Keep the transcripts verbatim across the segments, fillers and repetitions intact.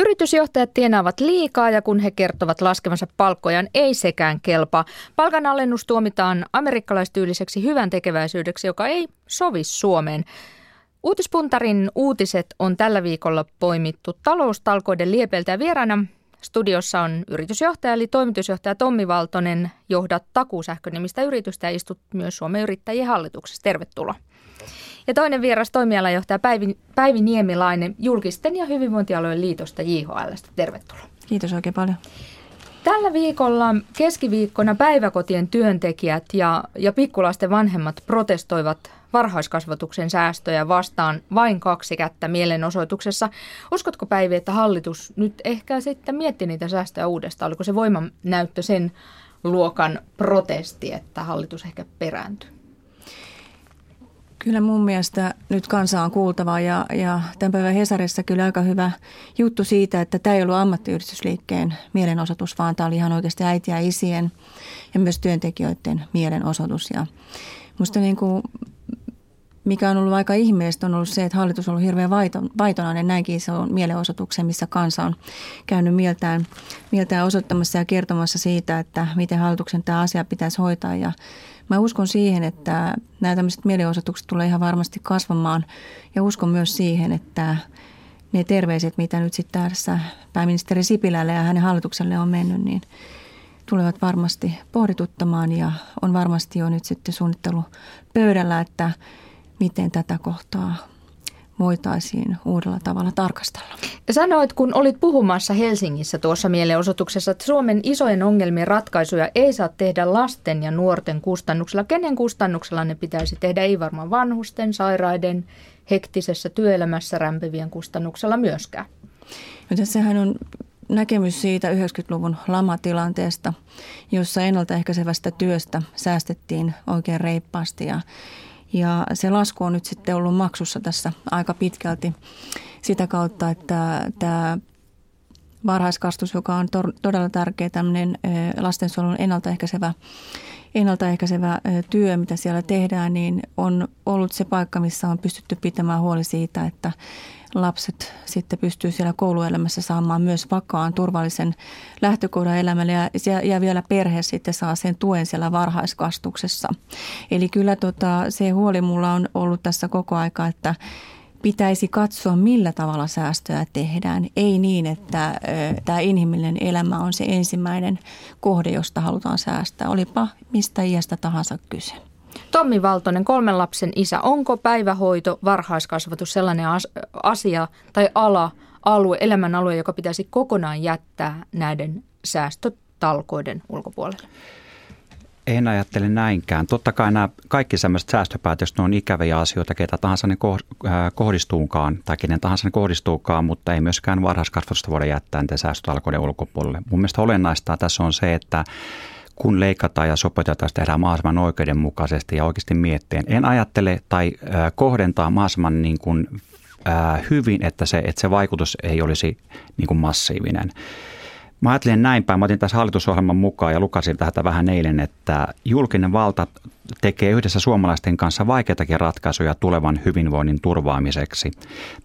Yritysjohtajat tienaavat liikaa ja kun he kertovat laskevansa palkkojaan, ei sekään kelpaa. Palkanalennus tuomitaan amerikkalaistyyliseksi hyvän tekeväisyydeksi, joka ei sovi Suomeen. Uutispuntarin uutiset on tällä viikolla poimittu taloustalkoiden liepeiltä ja vieraana studiossa on yritysjohtaja eli toimitusjohtaja Tommi Valtonen, johdat Takuusähkö-nimistä yritystä ja istut myös Suomen Yrittäjien hallituksessa. Tervetuloa. Ja toinen vieras toimialajohtaja Päivi, Päivi Niemi-Laine julkisten ja hyvinvointialojen liitosta J H L:stä. Tervetuloa. Kiitos oikein paljon. Tällä viikolla keskiviikkona päiväkotien työntekijät ja, ja pikkulasten vanhemmat protestoivat varhaiskasvatuksen säästöjä vastaan vain kaksi kättä mielenosoituksessa. Uskotko, Päivi, että hallitus nyt ehkä sitten mietti niitä säästöjä uudestaan? Oliko se voimannäyttö sen luokan protesti, että hallitus ehkä perääntyy? Kyllä mun mielestä nyt kansa on kuultava ja, ja tämän päivän Hesarissa kyllä aika hyvä juttu siitä, että tämä ei ollut ammattiyhdistysliikkeen mielenosoitus, vaan tämä oli ihan oikeasti äiti ja isien ja myös työntekijöiden mielenosoitus. Ja musta niin kuin, mikä on ollut aika ihmeellistä, on ollut se, että hallitus on ollut hirveän vaitonainen näinkin isoon mielenosoitukseen, missä kansa on käynyt mieltään, mieltään osoittamassa ja kertomassa siitä, että miten hallituksen tämä asia pitäisi hoitaa. Ja mä uskon siihen, että nämä tämmöiset mielenosoitukset tulee ihan varmasti kasvamaan ja uskon myös siihen, että ne terveiset, mitä nyt sitten tässä pääministeri Sipilälle ja hänen hallitukselle on mennyt, niin tulevat varmasti pohdituttamaan ja on varmasti jo nyt sitten suunnittelu pöydällä, että miten tätä kohtaa voitaisiin uudella tavalla tarkastella. Sanoit, kun olit puhumassa Helsingissä tuossa mielenosoituksessa, että Suomen isojen ongelmien ratkaisuja ei saa tehdä lasten ja nuorten kustannuksella. Kenen kustannuksella ne pitäisi tehdä? Ei varmaan vanhusten, sairaiden, hektisessä työelämässä rämpivien kustannuksella myöskään. No, tässähän on näkemys siitä yhdeksänkymmentäluvun lamatilanteesta, jossa ennaltaehkäisevästä työstä säästettiin oikein reippaasti ja Ja se lasku on nyt sitten ollut maksussa tässä aika pitkälti sitä kautta, että tämä varhaiskasvatus, joka on todella tärkeä tämmöinen lastensuojelun ennaltaehkäisevä, ennaltaehkäisevä työ, mitä siellä tehdään, niin on ollut se paikka, missä on pystytty pitämään huoli siitä, että lapset sitten pystyy siellä kouluelämässä saamaan myös vakaan, turvallisen lähtökohdan elämälle ja, ja vielä perhe sitten saa sen tuen siellä varhaiskasvatuksessa. Eli kyllä tota, se huoli mulla on ollut tässä koko aika, että pitäisi katsoa, millä tavalla säästöjä tehdään. Ei niin, että ö, tämä inhimillinen elämä on se ensimmäinen kohde, josta halutaan säästää. Olipa mistä iästä tahansa kyse. Tommi Valtonen, kolmen lapsen isä. Onko päivähoito, varhaiskasvatus sellainen asia tai ala, alue, elämänalue, joka pitäisi kokonaan jättää näiden säästötalkoiden ulkopuolelle? En ajattele näinkään. Totta kai nämä kaikki sellaiset säästöpäätökset on ikäviä asioita, ketä tahansa ne kohdistuukaan tai kenen tahansa ne kohdistuukaan, mutta ei myöskään varhaiskasvatusta voida jättää näiden säästötalkoiden ulkopuolelle. Mun mielestä olennaista tässä on se, että kun leikataan ja sopeutetaan, tehdään mahdollisimman oikeudenmukaisesti ja oikeasti miettien. En ajattele tai kohdentaa mahdollisimman niin kuin, äh, hyvin, että se, että se vaikutus ei olisi niin kuin massiivinen. Mä ajattelen näin päin. Mä otin tässä hallitusohjelman mukaan ja lukasin tähän vähän eilen, että julkinen valta tekee yhdessä suomalaisten kanssa vaikeitakin ratkaisuja tulevan hyvinvoinnin turvaamiseksi.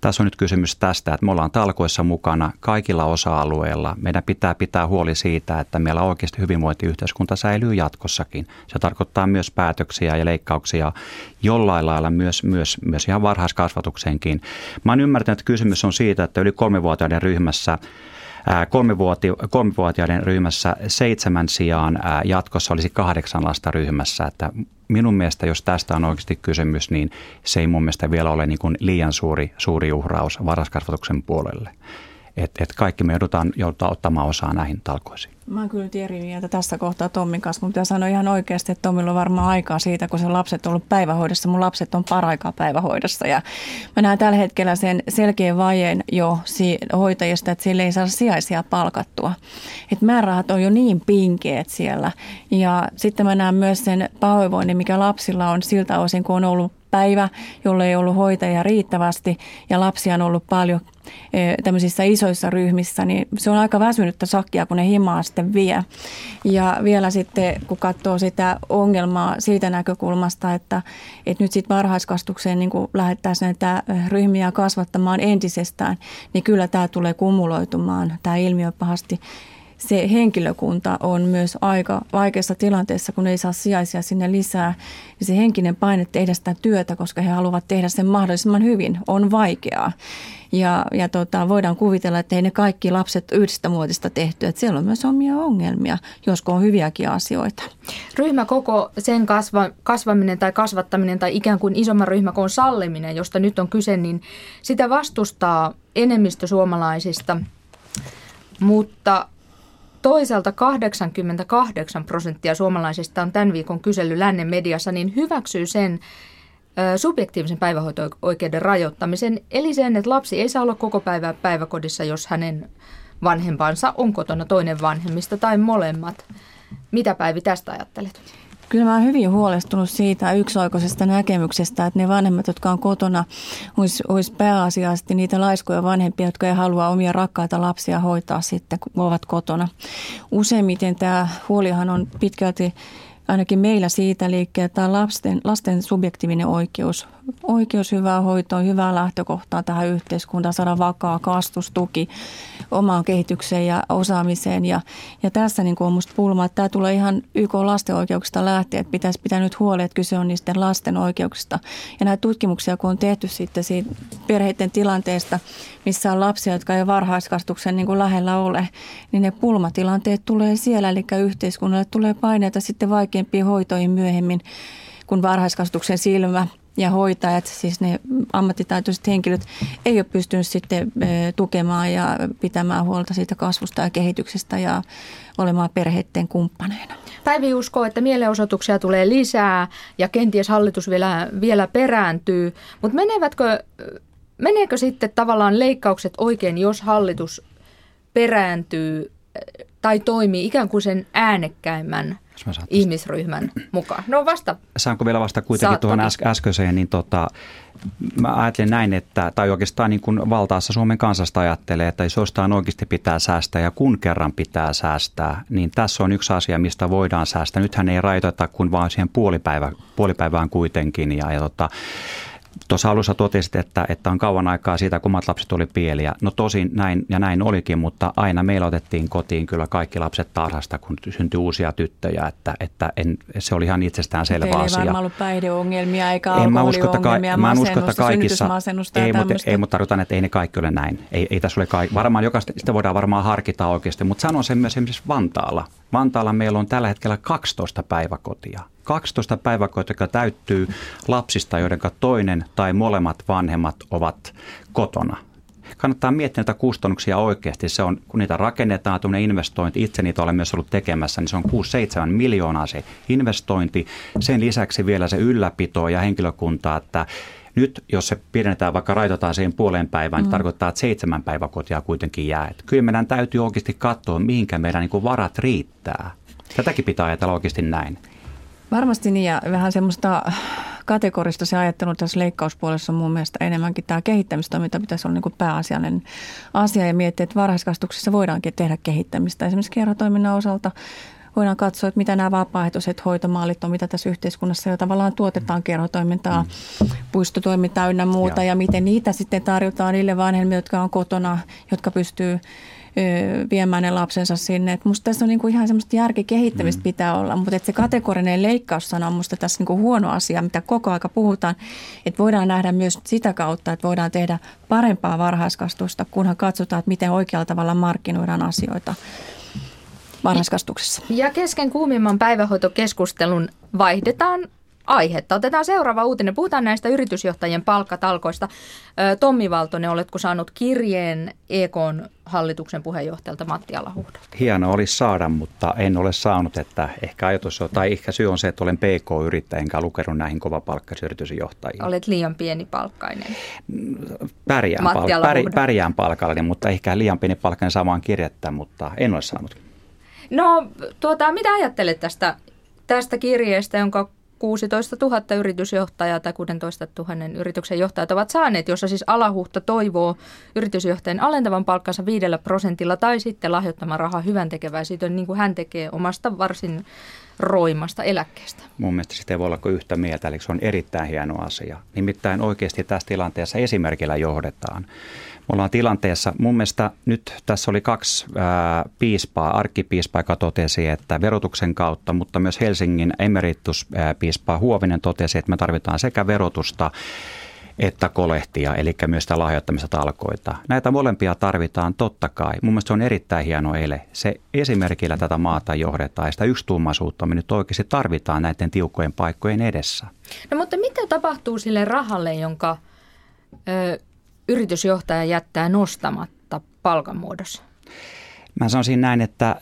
Tässä on nyt kysymys tästä, että me ollaan talkoissa mukana kaikilla osa-alueilla. Meidän pitää pitää huoli siitä, että meillä oikeasti hyvinvointiyhteiskunta säilyy jatkossakin. Se tarkoittaa myös päätöksiä ja leikkauksia jollain lailla myös, myös, myös ihan varhaiskasvatukseenkin. Mä oon ymmärtänyt, että kysymys on siitä, että yli kolmivuotiaiden ryhmässä kolmivuotiaiden ryhmässä seitsemän sijaan jatkossa olisi kahdeksan lasta ryhmässä. Että minun mielestä, jos tästä on oikeasti kysymys, niin se ei mun mielestä vielä ole niin kuin liian suuri, suuri uhraus varhaiskasvatuksen puolelle. Et, et kaikki me joudutaan, joudutaan ottamaan osaa näihin talkoisiin. Mä oon kyllä nyt eri mieltä tässä kohtaa Tommin kanssa. Mun pitää sanoa ihan oikeasti, että Tommilla on varmaan aikaa siitä, kun se lapset on ollut päivähoidossa. Mun lapset on paraikaa päivähoidossa ja mä näen tällä hetkellä sen selkeän vajeen jo hoitajista, että sille ei saa sijaisia palkattua. Että määrärahat on jo niin pinkeet siellä ja sitten mä näen myös sen pahoinvoinnin, mikä lapsilla on siltä osin, kun on ollut päivä, jolle ei ollut hoitajia riittävästi ja lapsia on ollut paljon tämmöisissä isoissa ryhmissä, niin se on aika väsynyttä sakkia, kun ne himaa sitten vie. Ja vielä sitten, kun katsoo sitä ongelmaa siitä näkökulmasta, että, että nyt sitten varhaiskasvatukseen niin kun lähettäisiin näitä ryhmiä kasvattamaan entisestään, niin kyllä tämä tulee kumuloitumaan, tämä ilmiö pahasti. Se henkilökunta on myös aika vaikeassa tilanteessa, kun ei saa sijaisia sinne lisää. Ja se henkinen paine tehdä sitä työtä, koska he haluavat tehdä sen mahdollisimman hyvin, on vaikeaa. Ja, ja tota, voidaan kuvitella, että ei ne kaikki lapset yhdestä muotista tehty. Että siellä on myös omia ongelmia, josko on hyviäkin asioita. Ryhmäkoko, sen kasva, kasvaminen tai kasvattaminen tai ikään kuin isomman ryhmäkoon salliminen, josta nyt on kyse, niin sitä vastustaa enemmistö suomalaisista, mutta toisaalta kahdeksankymmentäkahdeksan prosenttia suomalaisista on tämän viikon kysely Lännen mediassa, niin hyväksyy sen ö, subjektiivisen päivähoito-oikeuden rajoittamisen. Eli sen, että lapsi ei saa olla koko päivää päiväkodissa, jos hänen vanhempansa on kotona toinen vanhemmista tai molemmat. Mitä Päivi tästä ajattelet? Kyllä mä oon hyvin huolestunut siitä yksioikoisesta näkemyksestä, että ne vanhemmat, jotka on kotona, olisi, olisi pääasiallisesti niitä laiskoja vanhempia, jotka ei halua omia rakkaita lapsia hoitaa sitten, kun ovat kotona. Useimmiten tämä huolihan on pitkälti ainakin meillä siitä liikkeelle, että tämä lasten, lasten subjektiivinen oikeus, oikeus hyvään hoitoon, hyvää lähtökohtaa tähän yhteiskuntaan, saada vakaa kasvustuki omaan kehitykseen ja osaamiseen. Ja, ja tässä niin kuin on musta pulma, että tämä tulee ihan Y K lasten oikeuksista lähtien, että pitäisi pitää nyt huoli, että kyse on niistä lasten oikeuksista. Ja näitä tutkimuksia, kun on tehty sitten siitä perheiden tilanteesta, missä on lapsia, jotka ei varhaiskasvatuksen niin kuin lähellä ole, niin ne pulmatilanteet tulee siellä, eli yhteiskunnalle tulee paineita sitten vaikeampiin hoitoihin myöhemmin, kun varhaiskasvatuksen silmä ja hoitajat, siis ne ammattitaitoiset henkilöt, ei ole pystynyt sitten tukemaan ja pitämään huolta siitä kasvusta ja kehityksestä ja olemaan perheiden kumppaneina. Päivi uskoo, että mielenosoituksia tulee lisää ja kenties hallitus vielä, vielä perääntyy, mutta menevätkö, meneekö sitten tavallaan leikkaukset oikein, jos hallitus perääntyy tai toimii ikään kuin sen äänekkäimmän ihmisryhmän mukaan? No vasta. Saanko vielä vasta kuitenkin Saat tuohon toki. äskeiseen, niin tota, mä ajattelen näin, että, tai oikeastaan niin kuin valtaassa Suomen kansasta ajattelee, että jos jostain oikeasti pitää säästää ja kun kerran pitää säästää, niin tässä on yksi asia, mistä voidaan säästää. Nythän ei rajoiteta kuin vaan siihen puolipäivä, puolipäivään kuitenkin ja, ja tota, tuossa alussa totesit, että, että on kauan aikaa siitä, kun omat lapset oli pieniä. No tosin näin ja näin olikin, mutta aina meillä otettiin kotiin kyllä kaikki lapset tarhasta, kun syntyi uusia tyttöjä, että, että en, se oli ihan itsestään selvä asia. Teillä ei varmaan ollut päihdeongelmia eikä alkoholiongelmia, masennusta, synnytysmasennusta ja tämmöistä. Ei, mutta tarkoitan, että ei ne kaikki ole näin. Ei, ei tässä ole kaikki. Varmaan jokaista, sitä voidaan varmaan harkita oikeasti, mutta sanon sen myös esimerkiksi Vantaalla. Vantaalla meillä on tällä hetkellä kaksitoista päiväkotia. kaksitoista päiväkotia, jotka täyttyy lapsista, joiden toinen tai molemmat vanhemmat ovat kotona. Kannattaa miettiä näitä kustannuksia oikeasti. Se on, kun niitä rakennetaan, tuommoinen investointi, itse niitä olen myös ollut tekemässä, niin se on kuusi seitsemän miljoonaa se investointi. Sen lisäksi vielä se ylläpito ja henkilökuntaa, että nyt, jos se pidennetään, vaikka rajoitetaan siihen puoleen päivään, niin mm. tarkoittaa, että seitsemän päiväkotia kuitenkin jää. Et kyllä meidän täytyy oikeasti katsoa, mihinkä meidän niin kuin varat riittää. Tätäkin pitää ajatella oikeasti näin. Varmasti niin, ja vähän semmoista kategorista se ajattelu tässä leikkauspuolessa on mun mielestä enemmänkin tämä kehittämistoiminta pitäisi olla niin kuin pääasiallinen asia ja miettiä, että varhaiskasvatuksessa voidaankin tehdä kehittämistä esimerkiksi kerhotoiminnan osalta. Voidaan katsoa, että mitä nämä vapaaehtoiset hoitomallit on, mitä tässä yhteiskunnassa jo tavallaan tuotetaan kerhotoimintaa, puistotoimintaa ynnä muuta ja, ja miten niitä sitten tarjotaan niille vanhemmille, jotka on kotona, jotka pystyy viemään ne lapsensa sinne. Et musta tässä on niinku ihan semmoista järkikehittämistä mm. pitää olla, mutta se kategorinen leikkaussana on musta tässä niinku huono asia, mitä koko aika puhutaan, että voidaan nähdä myös sitä kautta, että voidaan tehdä parempaa varhaiskasvatusta, kunhan katsotaan, että miten oikealla tavalla markkinoidaan asioita varhaiskasvatuksessa. Ja kesken kuumimman päivähoitokeskustelun vaihdetaan aihetta. Otetaan seuraava uutinen. Puhutaan näistä yritysjohtajien palkkatalkoista. Tommi Valtonen, oletko saanut kirjeen E K:n hallituksen puheenjohtajalta Matti Alahuhdalta? Hienoa olisi saada, mutta en ole saanut, että ehkä ajatus on, tai ehkä syy on se, että olen P K-yrittäjä, enkä lukenut näihin kovapalkkaisiin yritysjohtajiin. Olet liian pienipalkkainen. Pärjään, pal- pärjään palkallinen, mutta ehkä liian pienipalkkainen samaan kirjettä, mutta en ole saanut. No, tuota, mitä ajattelet tästä, tästä kirjeestä, jonka kuusitoistatuhatta yritysjohtajaa tai kuusitoistatuhatta yrityksen johtajat ovat saaneet, jossa siis Alahuhta toivoo yritysjohtajan alentavan palkkansa viidellä prosentilla tai sitten lahjoittamaan rahaa hyvän tekeväisyyteen, niin kuin hän tekee omasta varsin roimasta eläkkeestä. Mun mielestä sitä ei voi olla kuin yhtä mieltä, eli se on erittäin hieno asia. Nimittäin oikeasti tässä tilanteessa esimerkillä johdetaan. Me ollaan tilanteessa, mun mielestä nyt tässä oli kaksi ää, piispaa, arkkipiispa, joka totesi, että verotuksen kautta, mutta myös Helsingin emerituspiispa Huovinen totesi, että me tarvitaan sekä verotusta että kolehtia, eli myös sitä lahjoittamista talkoita. Näitä molempia tarvitaan totta kai. Mun mielestä se on erittäin hieno ele. Se esimerkillä tätä maata johdetaan ja sitä yksituumaisuutta me nyt oikeasti tarvitaan näiden tiukkojen paikkojen edessä. No mutta mitä tapahtuu sille rahalle, jonka ö, yritysjohtaja jättää nostamatta palkanmuodossa? Mä sanoisin näin, että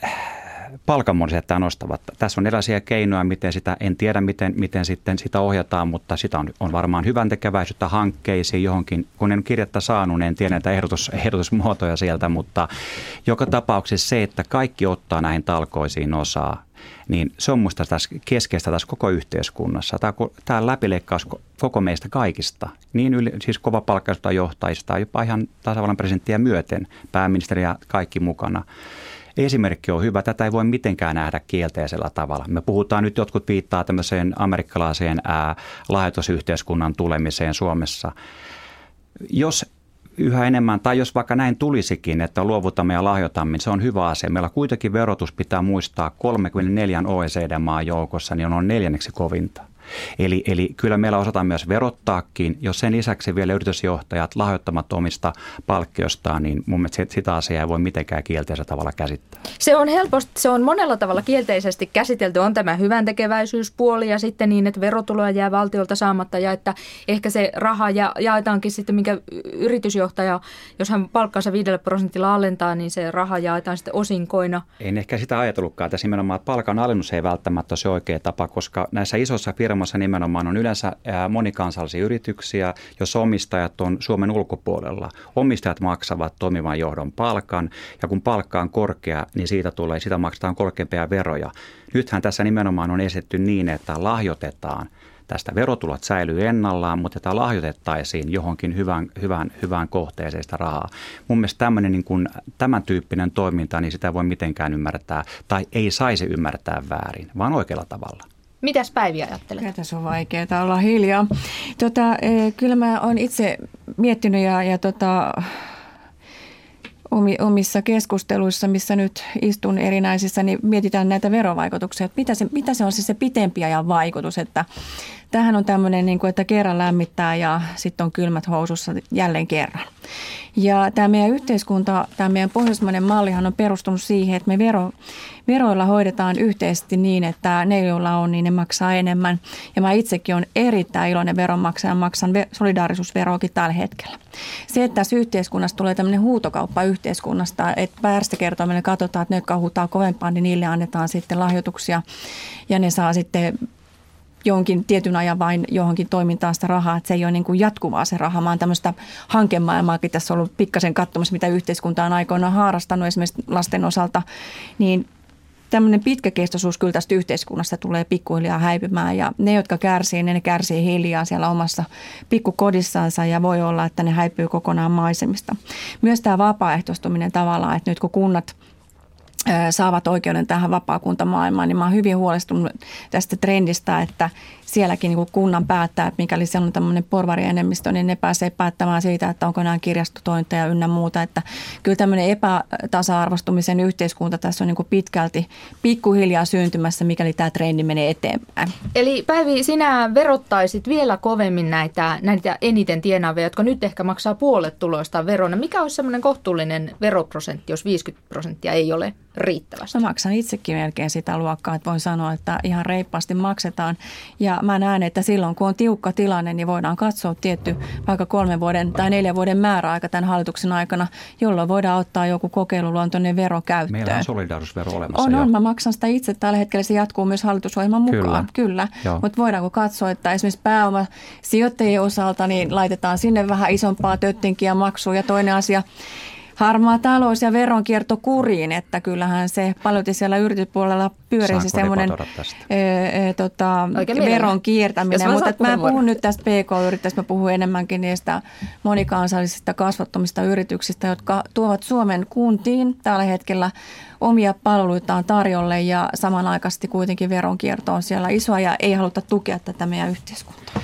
palkanmuodossa jättää nostamatta. Tässä on erilaisia keinoja, miten sitä, en tiedä miten, miten sitten sitä ohjataan, mutta sitä on, on varmaan hyväntekeväisyyttä hankkeisiin johonkin. Kun en kirjettä saanut, niin en tiedä näitä ehdotus, ehdotusmuotoja sieltä, mutta joka tapauksessa se, että kaikki ottaa näihin talkoisiin osaa, niin se on musta tässä keskeistä tässä koko yhteiskunnassa. Tämä, tämä läpileikkaus koko meistä kaikista, niin yli, siis kovapalkkaisuutta johtajista, jopa ihan tasavallan presidenttiä myöten, pääministeri ja kaikki mukana. Esimerkki on hyvä. Tätä ei voi mitenkään nähdä kielteisellä tavalla. Me puhutaan nyt, jotkut viittaa tämmöiseen amerikkalaiseen ää, lahjoitusyhteiskunnan tulemiseen Suomessa. Jos yhä enemmän, tai jos vaikka näin tulisikin, että luovutamme ja lahjoitamme, niin se on hyvä asia. Meillä kuitenkin verotus pitää muistaa kolmekymmentäneljä O E C D-maan joukossa, niin on neljänneksi kovinta. Eli, eli kyllä meillä osataan myös verottaakin, jos sen lisäksi vielä yritysjohtajat lahjoittamat omista palkkiostaan, niin mun mielestä sitä asiaa ei voi mitenkään kielteisellä tavalla käsittää. Se on helposti, se on monella tavalla kielteisesti käsitelty, on tämä hyväntekeväisyyspuoli ja sitten niin, että verotuloja jää valtiolta saamatta ja että ehkä se raha ja, jaetaankin sitten, minkä yritysjohtaja, jos hän palkkansa viidellä prosentilla alentaa, niin se raha jaetaan sitten osinkoina. En ehkä sitä ajatellutkaan, että nimenomaan palkan alennus ei välttämättä ole se oikea tapa, koska näissä isoissa firmoissa nimenomaan on yleensä monikansallisia yrityksiä, jos omistajat on Suomen ulkopuolella. Omistajat maksavat toimivan johdon palkan, ja kun palkka on korkea, niin siitä tulee, sitä maksetaan korkeampia veroja. Nythän tässä nimenomaan on esitetty niin, että lahjoitetaan. Tästä verotulot säilyy ennallaan, mutta tätä lahjoitettaisiin johonkin hyvään, hyvään, hyvään kohteeseen sitä rahaa. Mun mielestä tämmöinen, niin kuin, tämän tyyppinen toiminta, niin sitä ei voi mitenkään ymmärtää, tai ei saisi ymmärtää väärin, vaan oikealla tavalla. Mitäs Päivi ajattelet? Kyllä tässä on vaikeaa olla hiljaa. Tota, kyllä mä oon itse miettinyt ja, ja tota, omissa keskusteluissa, missä nyt istun erinäisissä, niin mietitään näitä verovaikutuksia. Mitä se, mitä se on siis se pitempi ajan vaikutus? Että tämähän on tämmöinen, niin kuin, että kerran lämmittää ja sitten on kylmät housussa jälleen kerran. Ja tämä meidän yhteiskunta, tämä meidän pohjoismainen mallihan on perustunut siihen, että me vero, veroilla hoidetaan yhteisesti niin, että ne, joilla on, niin ne maksaa enemmän. Ja mä itsekin olen erittäin iloinen veronmaksaja, maksan solidaarisuusveroakin tällä hetkellä. Se, että tässä yhteiskunnassa tulee tämmöinen huutokauppa yhteiskunnasta, että päästökertoimella katsotaan, että ne, jotka huutaa kovempaan, niin niille annetaan sitten lahjoituksia ja ne saa sitten jonkin tietyn ajan vain johonkin toimintaan sitä rahaa, että se ei ole niin kuin jatkuvaa se raha. Mä oon tämmöistä hankemaailmaakin tässä ollut pikkasen katsomassa, mitä yhteiskunta on aikoinaan haarastanut esimerkiksi lasten osalta, niin tämmöinen pitkäkestoisuus kyllä tästä yhteiskunnasta tulee pikkuhiljaa häipymään ja ne, jotka kärsii, ne, ne kärsii hiljaa siellä omassa pikkukodissaansa ja voi olla, että ne häipyy kokonaan maisemista. Myös tämä vapaaehtoistuminen tavallaan, että nyt kun kunnat saavat oikeuden tähän vapaakuntamaailmaan, niin mä oon hyvin huolestunut tästä trendistä, että sielläkin niin kuin kunnan päättää, että mikäli siellä on tämmöinen porvarienemmistö, niin ne pääsee päättämään siitä, että onko nämä kirjastotointeja ynnä muuta. Että kyllä tämmöinen epätasa-arvostumisen yhteiskunta tässä on niin kuin pitkälti pikkuhiljaa syntymässä, mikäli tämä trendi menee eteenpäin. Eli Päivi, sinä verottaisit vielä kovemmin näitä, näitä eniten tienaavia, jotka nyt ehkä maksaa puolet tuloistaan verona. Mikä olisi semmoinen kohtuullinen veroprosentti, jos viisikymmentä prosenttia ei ole riittävästi? Mä maksan itsekin melkein sitä luokkaa, että voin sanoa, että ihan reippaasti maksetaan. Ja mä näen, että silloin kun on tiukka tilanne, niin voidaan katsoa tietty vaikka kolmen vuoden tai neljän vuoden määräaika tämän hallituksen aikana, jolloin voidaan ottaa joku kokeiluluontoinen vero käyttöön. Meillä on solidaarisuusvero olemassa. On, on. Mä maksan sitä itse. Tällä hetkellä se jatkuu myös hallitusohjelman mukaan. Kyllä. Kyllä. Mutta voidaanko katsoa, että esimerkiksi pääomasijoittajien osalta niin laitetaan sinne vähän isompaa töttinkiä maksuun ja toinen asia. harmaa talous ja veronkierto kuriin, että kyllähän se paljolti siellä yrityspuolella pyörii se semmoinen e, e, tota, veron kiertäminen. Mutta mä en puhu nyt tästä P K-yrittäjistä, mä puhun enemmänkin niistä monikansallisista kasvattomista yrityksistä, jotka tuovat Suomen kuntiin tällä hetkellä omia palveluitaan tarjolle ja samanaikaisesti kuitenkin veronkierto on siellä isoa ja ei haluta tukea tätä meidän yhteiskuntaa.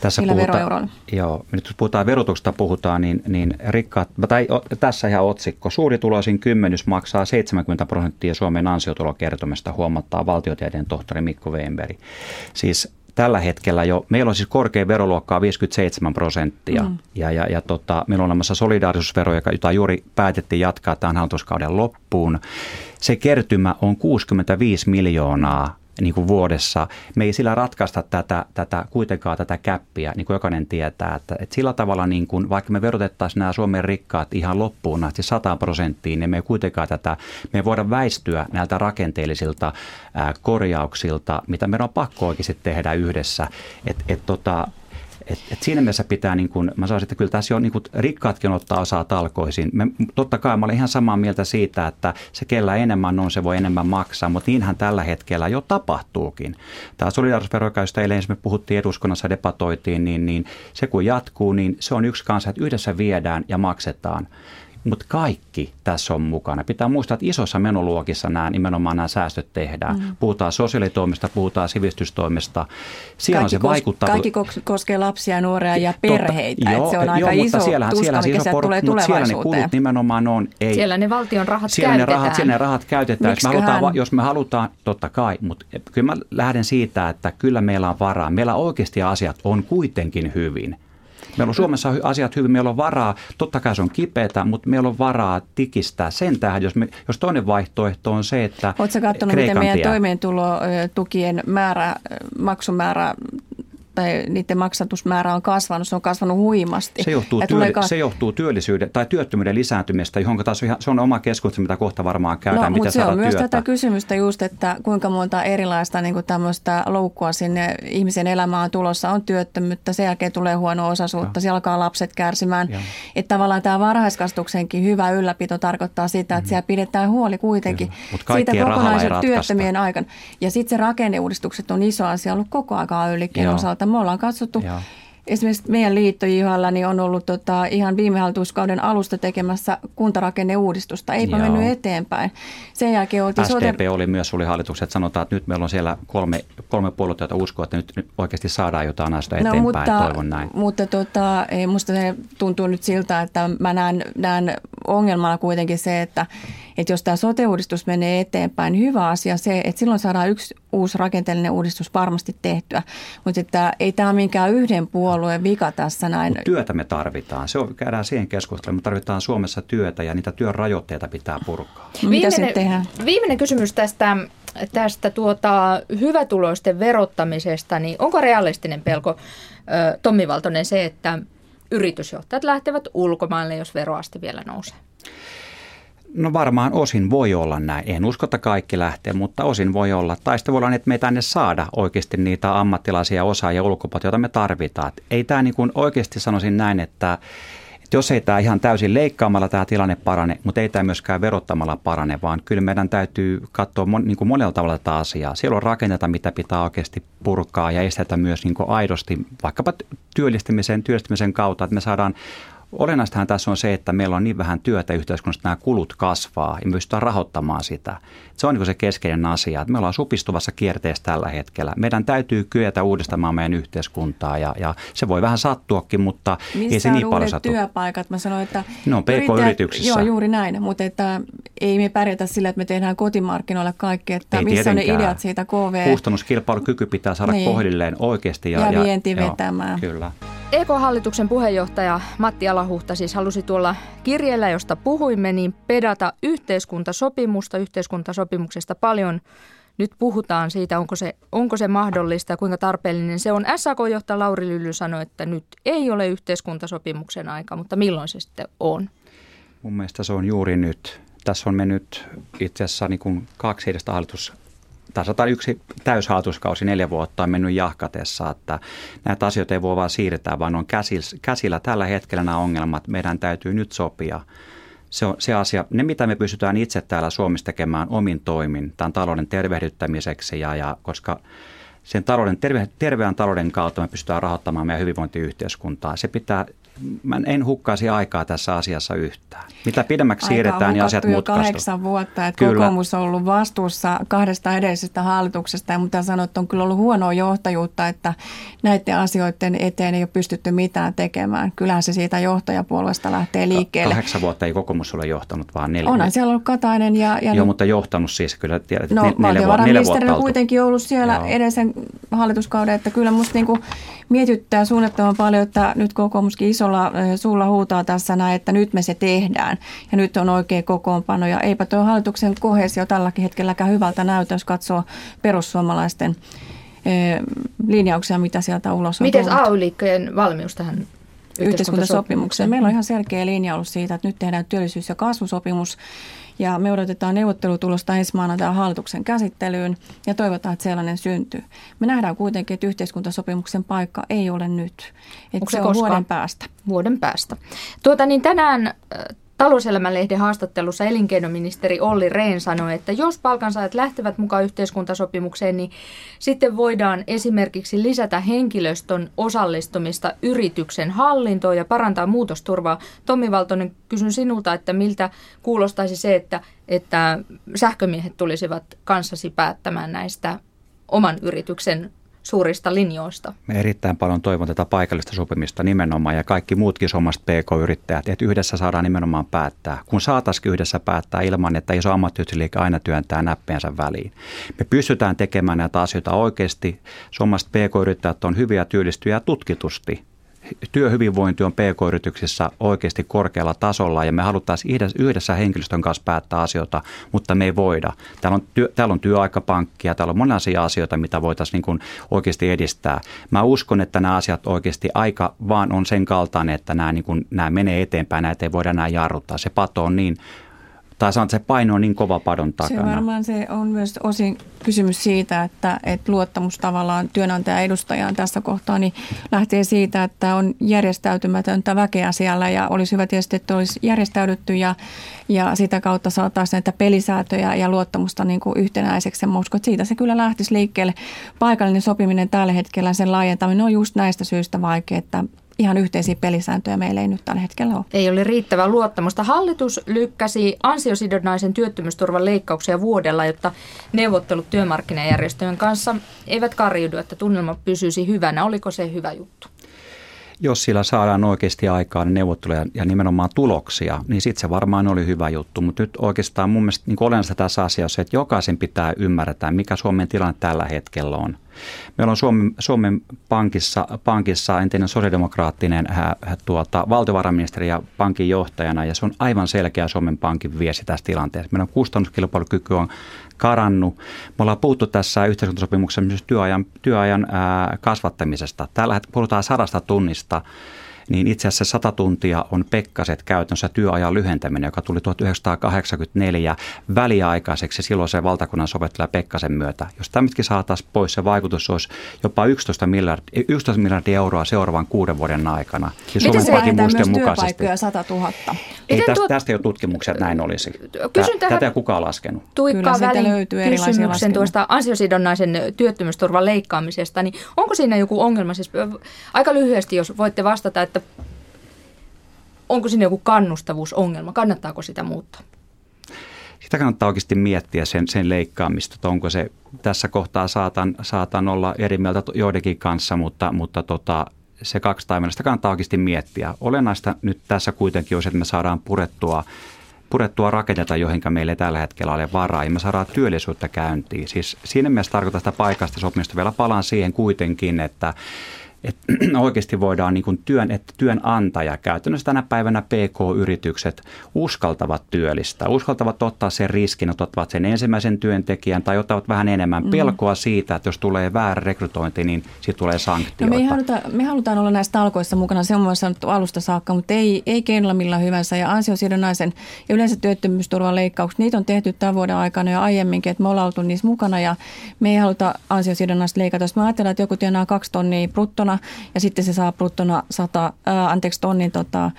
Tässä puhutaan, joo, nyt puhutaan verotuksesta puhutaan, niin, niin rikkaat, tai o, tässä ihan otsikko. Suurituloisin kymmenys maksaa seitsemänkymmentä prosenttia Suomen ansiotulokertomista, huomattaa valtiotieteen tohtori Mikko Weinberg. Siis tällä hetkellä jo, meillä on siis korkein veroluokkaa viisikymmentäseitsemän prosenttia mm. ja, ja, ja tota, meillä on olemassa solidaarisuusvero, jota juuri päätettiin jatkaa tämän hallituskauden loppuun. Se kertymä on kuusikymmentäviisi miljoonaa. Niin kuin vuodessa. Me ei sillä ratkaista tätä, tätä, kuitenkaan tätä käppiä, niin kuin jokainen tietää. Että, että sillä tavalla, niin kuin, vaikka me verotettaisiin nämä Suomen rikkaat ihan loppuun asti sata prosenttiin, niin me ei kuitenkaan tätä, me ei voida väistyä näiltä rakenteellisilta ää, korjauksilta, mitä meidän on pakko oikeasti tehdä yhdessä. Et, et, tota, et, et siinä mielessä pitää, niin kuin, mä sanoisin, että kyllä tässä on, niin kuin, rikkaatkin ottaa osaa talkoisiin. Me, totta kai mä olen ihan samaa mieltä siitä, että se kellä enemmän on, se voi enemmän maksaa, mutta niinhän tällä hetkellä jo tapahtuukin. Tämä solidaarisuusvero, josta eilen me puhuttiin eduskunnassa, debatoitiin, niin, niin se kun jatkuu, niin se on yksi kanssa, että yhdessä viedään ja maksetaan. Mutta kaikki tässä on mukana. Pitää muistaa, että isossa menoluokissa nämä, nimenomaan nämä säästöt tehdään. Mm. Puhutaan sosiaalitoimesta, puhutaan sivistystoimesta. Siinä kaikki on se vaikuttaa. Kaikki koskee lapsia, nuoria ja perheitä. Totta, joo, se on aika joo, iso tuskan, mikä sieltä tulee tulevaisuuteen. Siellä ne kulut nimenomaan on. Ei. Siellä ne valtion rahat siellä käytetään. Ne rahat, siellä ne rahat käytetään. Me halutaan, jos me halutaan, totta kai. Mutta kyllä mä lähden siitä, että kyllä meillä on varaa. Meillä oikeasti asiat on kuitenkin hyvin. Meillä on Suomessa asiat hyvin, meillä on varaa, totta kai se on kipeätä, mutta meillä on varaa tikistää sen tähän, jos, me, jos toinen vaihtoehto on se, että Kreikan tie. Oletko katsonut, miten meidän toimeentulotukien määrä, maksumäärä tai niiden maksatusmäärä on kasvanut, se on kasvanut huimasti. Se johtuu, työli, ka- se johtuu työllisyyden tai työttömyyden lisääntymisestä, johon taas on ihan, se on oma keskustelu, mitä kohta varmaan käydään, no, mitä saada työtä. Mutta se on työtä. Myös tätä kysymystä just, että kuinka monta erilaista niin kuin tämmöistä loukkua sinne ihmisen elämään tulossa on työttömyyttä, sen jälkeen tulee huono-osaisuutta, siellä alkaa lapset kärsimään. Ja. Että tavallaan tämä varhaiskasvatuksenkin hyvä ylläpito tarkoittaa sitä, että mm-hmm. siellä pidetään huoli kuitenkin siitä kokonaisen työttömien aikana. Ja sitten se rakenneuudistukset on iso asia ollut koko aikaa ylikin osalta. Me ollaan katsottu, joo. Esimerkiksi meidän liitto J H L niin on ollut tota, ihan viime hallituskauden alusta tekemässä kuntarakenneuudistusta. Eipä joo. mennyt eteenpäin. Sen jälkeen oltiin... S D P sote... oli myös, oli hallitukset, sanotaan, että nyt meillä on siellä kolme, kolme puoluetta, joita uskoo, että nyt, nyt oikeasti saadaan jotain asioita eteenpäin. No, mutta, toivon näin. Mutta tota, musta se tuntuu nyt siltä, että mä näen, näen ongelmana kuitenkin se, että Että jos tämä sote-uudistus menee eteenpäin, hyvä asia se, että silloin saadaan yksi uusi rakenteellinen uudistus varmasti tehtyä. Mutta että ei tämä ole minkään yhden puolueen vika tässä näin. Mut työtä me tarvitaan. Se on, käydään siihen keskusteluun. Me tarvitaan Suomessa työtä ja niitä työn rajoitteita pitää purkaa. Viimeinen, viimeinen kysymys tästä, tästä tuota, hyvätuloisten verottamisesta. Niin onko realistinen pelko, Tommi Valtonen, se, että yritysjohtajat lähtevät ulkomaille, jos veroaste vielä nousee? No varmaan osin voi olla näin. En usko, että kaikki lähtee, mutta osin voi olla. Tai sitten voi olla, että me ei tänne saada oikeasti niitä ammattilaisia osaajia ulkopuolelta, joita me tarvitaan. Et ei tämä niin kuin oikeasti sanoisin näin, että, että jos ei tämä ihan täysin leikkaamalla tämä tilanne parane, mutta ei tämä myöskään verottamalla parane, vaan kyllä meidän täytyy katsoa mon, niin kuin monella tavalla tätä asiaa. Siellä on rakenteita, mitä pitää oikeasti purkaa ja estetä myös niin kuin aidosti vaikkapa työllistämisen, työllistämisen kautta, että me saadaan. Olennaistahan tässä on se, että meillä on niin vähän työtä yhteiskunnassa, että nämä kulut kasvaa ja me pystytään rahoittamaan sitä. Se on niin kuin se keskeinen asia, että me ollaan supistuvassa kierteessä tällä hetkellä. Meidän täytyy kyetä uudistamaan meidän yhteiskuntaa ja, ja se voi vähän sattuakin, mutta missä ei se niin paljon sattua. Missä on uudet työpaikat? Mä sanoin, että ne on P K-yrityksissä. Joo, juuri näin, mutta että ei me pärjätä sillä, että me tehdään kotimarkkinoilla kaikki, että ei missä on ne ideat siitä K V. Kustannuskilpailukyky pitää saada niin. kohdilleen oikeasti. Ja, ja vienti ja, vetämään. Joo, kyllä. E K-hallituksen puheenjohtaja Matti Alahuhta siis halusi tuolla kirjeellä, josta puhuimme, niin pedata yhteiskuntasopimusta. Yhteiskuntasopimuksesta paljon nyt puhutaan siitä, onko se, onko se mahdollista ja kuinka tarpeellinen se on. S A K-johtaja Lauri Lylly sanoi, että nyt ei ole yhteiskuntasopimuksen aika, mutta milloin se sitten on? Mun mielestä se on juuri nyt. Tässä on mennyt itse asiassa niin kuin kaksi edestä hallitus. Tämä yksi täyshallituskausi neljä vuotta on mennyt jahkatessa, että näitä asioita ei voi vaan siirtää, vaan on käsillä, käsillä tällä hetkellä nämä ongelmat. Meidän täytyy nyt sopia. Se on se asia, ne mitä me pystytään itse täällä Suomessa tekemään omin toimin tämän talouden tervehdyttämiseksi, ja, ja koska sen talouden, terve, terveän talouden kautta me pystytään rahoittamaan meidän hyvinvointiyhteiskuntaa. Se pitää, mä en hukkaisi aikaa tässä asiassa yhtään. Mitä pidemmäksi siirretään, ja asiat mutkaistuvat. kahdeksan vuotta, että kyllä. Kokoomus on ollut vastuussa kahdesta edellisestä hallituksesta, ja mitä sanot, on kyllä ollut huonoa johtajuutta, että näiden asioiden eteen ei ole pystytty mitään tekemään. Kyllähän se siitä johtajapuolueesta lähtee liikkeelle. Kahdeksan vuotta ei kokoomus ole johtanut, vaan neljä. Onhan siellä ollut Katainen ja... ja joo, mutta johtanut siis kyllä, tiedät, no, neljä, neljä vuotta. No, valtiovarainministeri on kuitenkin ollut siellä edellisen hallituskauden, että kyllä musta niinku mietityttää suunnattoman paljon, että nyt kokoomuskin isolla suulla huutaa tässä näin, että nyt me se tehdään ja nyt on oikea kokoonpano ja eipä tuo hallituksen kohesio tälläkin hetkelläkään hyvältä näytä, jos katsoo perussuomalaisten eh, linjauksia, mitä sieltä ulos on. Miten A Y-liikkeen valmius tähän yhteiskuntasopimukseen? Meillä on ihan selkeä linja ollut siitä, että nyt tehdään työllisyys- ja kasvusopimus. Ja me odotetaan neuvottelutulosta ensi maanantaina hallituksen käsittelyyn ja toivotaan, että sellainen syntyy. Me nähdään kuitenkin, että yhteiskuntasopimuksen paikka ei ole nyt. Että se, se on koskaan? vuoden päästä. Vuoden päästä. Tuota, niin tänään Talouselämän-lehden haastattelussa elinkeinoministeri Olli Rehn sanoi, että jos palkansaajat lähtevät mukaan yhteiskuntasopimukseen, niin sitten voidaan esimerkiksi lisätä henkilöstön osallistumista yrityksen hallintoon ja parantaa muutosturvaa. Tommi Valtonen, kysyn sinulta, että miltä kuulostaisi se, että, että sähkömiehet tulisivat kanssasi päättämään näistä oman yrityksen suurista linjoista. Me erittäin paljon toivon tätä paikallista sopimista nimenomaan ja kaikki muutkin suomalaiset P K-yrittäjät, että yhdessä saadaan nimenomaan päättää. Kun saataisiin yhdessä päättää ilman, että iso ammattiyhdistysliike aina työntää näppeensä väliin. Me pystytään tekemään näitä asioita oikeasti. Suomalaiset P K-yrittäjät on hyviä työllistyjä tutkitusti. Työhyvinvointi on P K-yrityksissä oikeasti korkealla tasolla ja me haluttaisiin yhdessä henkilöstön kanssa päättää asioita, mutta me ei voida. Täällä on, työ, täällä on työaikapankkia, täällä on monenlaisia asioita, mitä voitaisiin niin kuin oikeasti edistää. Mä uskon, että nämä asiat oikeasti aika vaan on sen kaltainen, että nämä, niin kuin, nämä menee eteenpäin, näitä ei voida enää jarruttaa. Se pato on niin... Tai sanotaan, että se paino on niin kova padon takana. Se varmaan se on myös osin kysymys siitä, että, että luottamus tavallaan työnantajan edustajaan tässä kohtaa niin lähtee siitä, että on järjestäytymätöntä väkeä siellä ja olisi hyvä tietysti, että olisi järjestäydytty ja, ja sitä kautta saataisiin näitä pelisääntöjä ja luottamusta niin kuin yhtenäiseksi. Mä uskon, että siitä se kyllä lähtisi liikkeelle. Paikallinen sopiminen tällä hetkellä, sen laajentaminen on just näistä syistä vaikea, että ihan yhteisiä pelisääntöjä meillä ei nyt tällä hetkellä ole. Ei ole riittävää luottamusta. Hallitus lykkäsi ansiosidonnaisen työttömyysturvan leikkauksia vuodella, jotta neuvottelut työmarkkinajärjestöjen kanssa eivät karjudu, että tunnelma pysyisi hyvänä. Oliko se hyvä juttu? Jos sillä saadaan oikeasti aikaan neuvotteluja ja nimenomaan tuloksia, niin sitten se varmaan oli hyvä juttu. Mutta nyt oikeastaan mun mielestä niin olennaista tässä asiassa, että jokaisen pitää ymmärtää, mikä Suomen tilanne tällä hetkellä on. Meillä on Suomen, Suomen pankissa, pankissa entinen sosiaalidemokraattinen hä, hä, tuota, valtiovarainministeri ja pankin johtajana, ja se on aivan selkeä Suomen Pankin viesti tässä tilanteessa. Meidän kustannuskilpailukyky on karannut. Me ollaan puhuttu tässä yhteiskuntasopimuksessa myös työajan, työajan ää, kasvattamisesta. Tällä hetkellä puhutaan sadasta tunnista. Niin itse asiassa sata tuntia on Pekkaset käytännössä työajan lyhentäminen, joka tuli tuhatyhdeksänsataakahdeksankymmentäneljä väliaikaiseksi silloin se valtakunnan sovittelijan Pekkasen myötä. Jos tämäkin saataisiin pois, se vaikutus olisi jopa yksitoista miljardia, yksitoista miljardia euroa seuraavan kuuden vuoden aikana. Ja Suomen Miten se vähentää myös työpaikkoja sata tuhatta? Ei, tästä, tuo... tästä ei ole tutkimuksia, että näin olisi. Kysyn tähän... Tätä ei kukaan laskenut. Tuikkaa välin kysymyksen laskenut. Tuosta ansiosidonnaisen työttömyysturvan leikkaamisesta. Niin onko siinä joku ongelma? Siis aika lyhyesti, jos voitte vastata, että onko siinä joku kannustavuusongelma? Kannattaako sitä muuttaa? Sitä kannattaa oikeasti miettiä sen, sen leikkaamista, että onko se tässä kohtaa saatan, saatan olla eri mieltä joidenkin kanssa, mutta, mutta tota, se kaksi taimenasta kannattaa oikeasti miettiä. Olennaista nyt tässä kuitenkin on se, että me saadaan purettua, purettua rakennetaan, johonka meillä ei tällä hetkellä ole varaa, ja me saadaan työllisyyttä käyntiin. Siis siinä mielessä tarkoittaa sitä paikasta sopimista. Vielä palaan siihen kuitenkin, että että oikeasti voidaan niin kuin työn, että työnantaja, käytännössä tänä päivänä P K-yritykset uskaltavat työllistää, uskaltavat ottaa sen riskin, ottavat sen ensimmäisen työntekijän tai ottavat vähän enemmän pelkoa siitä, että jos tulee väärä rekrytointi, niin siitä tulee sanktioita. No me, haluta, me halutaan olla näissä talkoissa mukana, se on myös sanottu alusta saakka, mutta ei, ei keinolla millään hyvänsä. Ja ansiosidonnaisen ja yleensä työttömyysturvan leikkaukset, niitä on tehty tämän vuoden aikana jo aiemminkin, että me ollaan oltu niissä mukana ja me ei haluta ansiosidonnaista leikata. Jos me ajatellaan, että joku tienaa kaksi tonnia bruttona, bruttona ja sitten se saa bruttona sata, ää, anteeksi tonnin tota,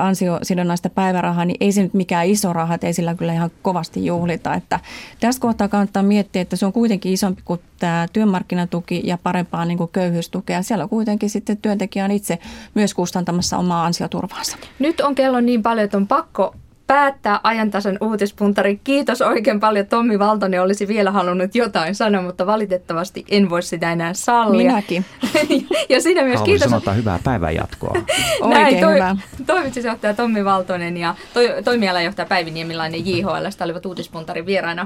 ansiosidonnaista päivärahaa, niin ei se nyt mikään iso raha, että ei sillä kyllä ihan kovasti juhlita. Että tässä kohtaa kannattaa miettiä, että se on kuitenkin isompi kuin tämä työmarkkinatuki ja parempaa niin kuin köyhyystukea. Siellä on kuitenkin sitten työntekijä on itse myös kustantamassa omaa ansioturvaansa. Nyt on kello niin paljon, että on pakko päättää ajantasan uutispuntari. Kiitos oikein paljon. Tommi Valtonen olisi vielä halunnut jotain sanoa, mutta valitettavasti en voi sitä enää sallia. Minäkin. Ja siinä myös haluan kiitos. Sanotaan hyvää päivän jatkoa. Oikein toi, hyvää. Toimitusjohtaja Tommi Valtonen ja toi, toimialajohtaja Päivi Niemi-Laine J H L:stä olivat uutispuntarin vieraina.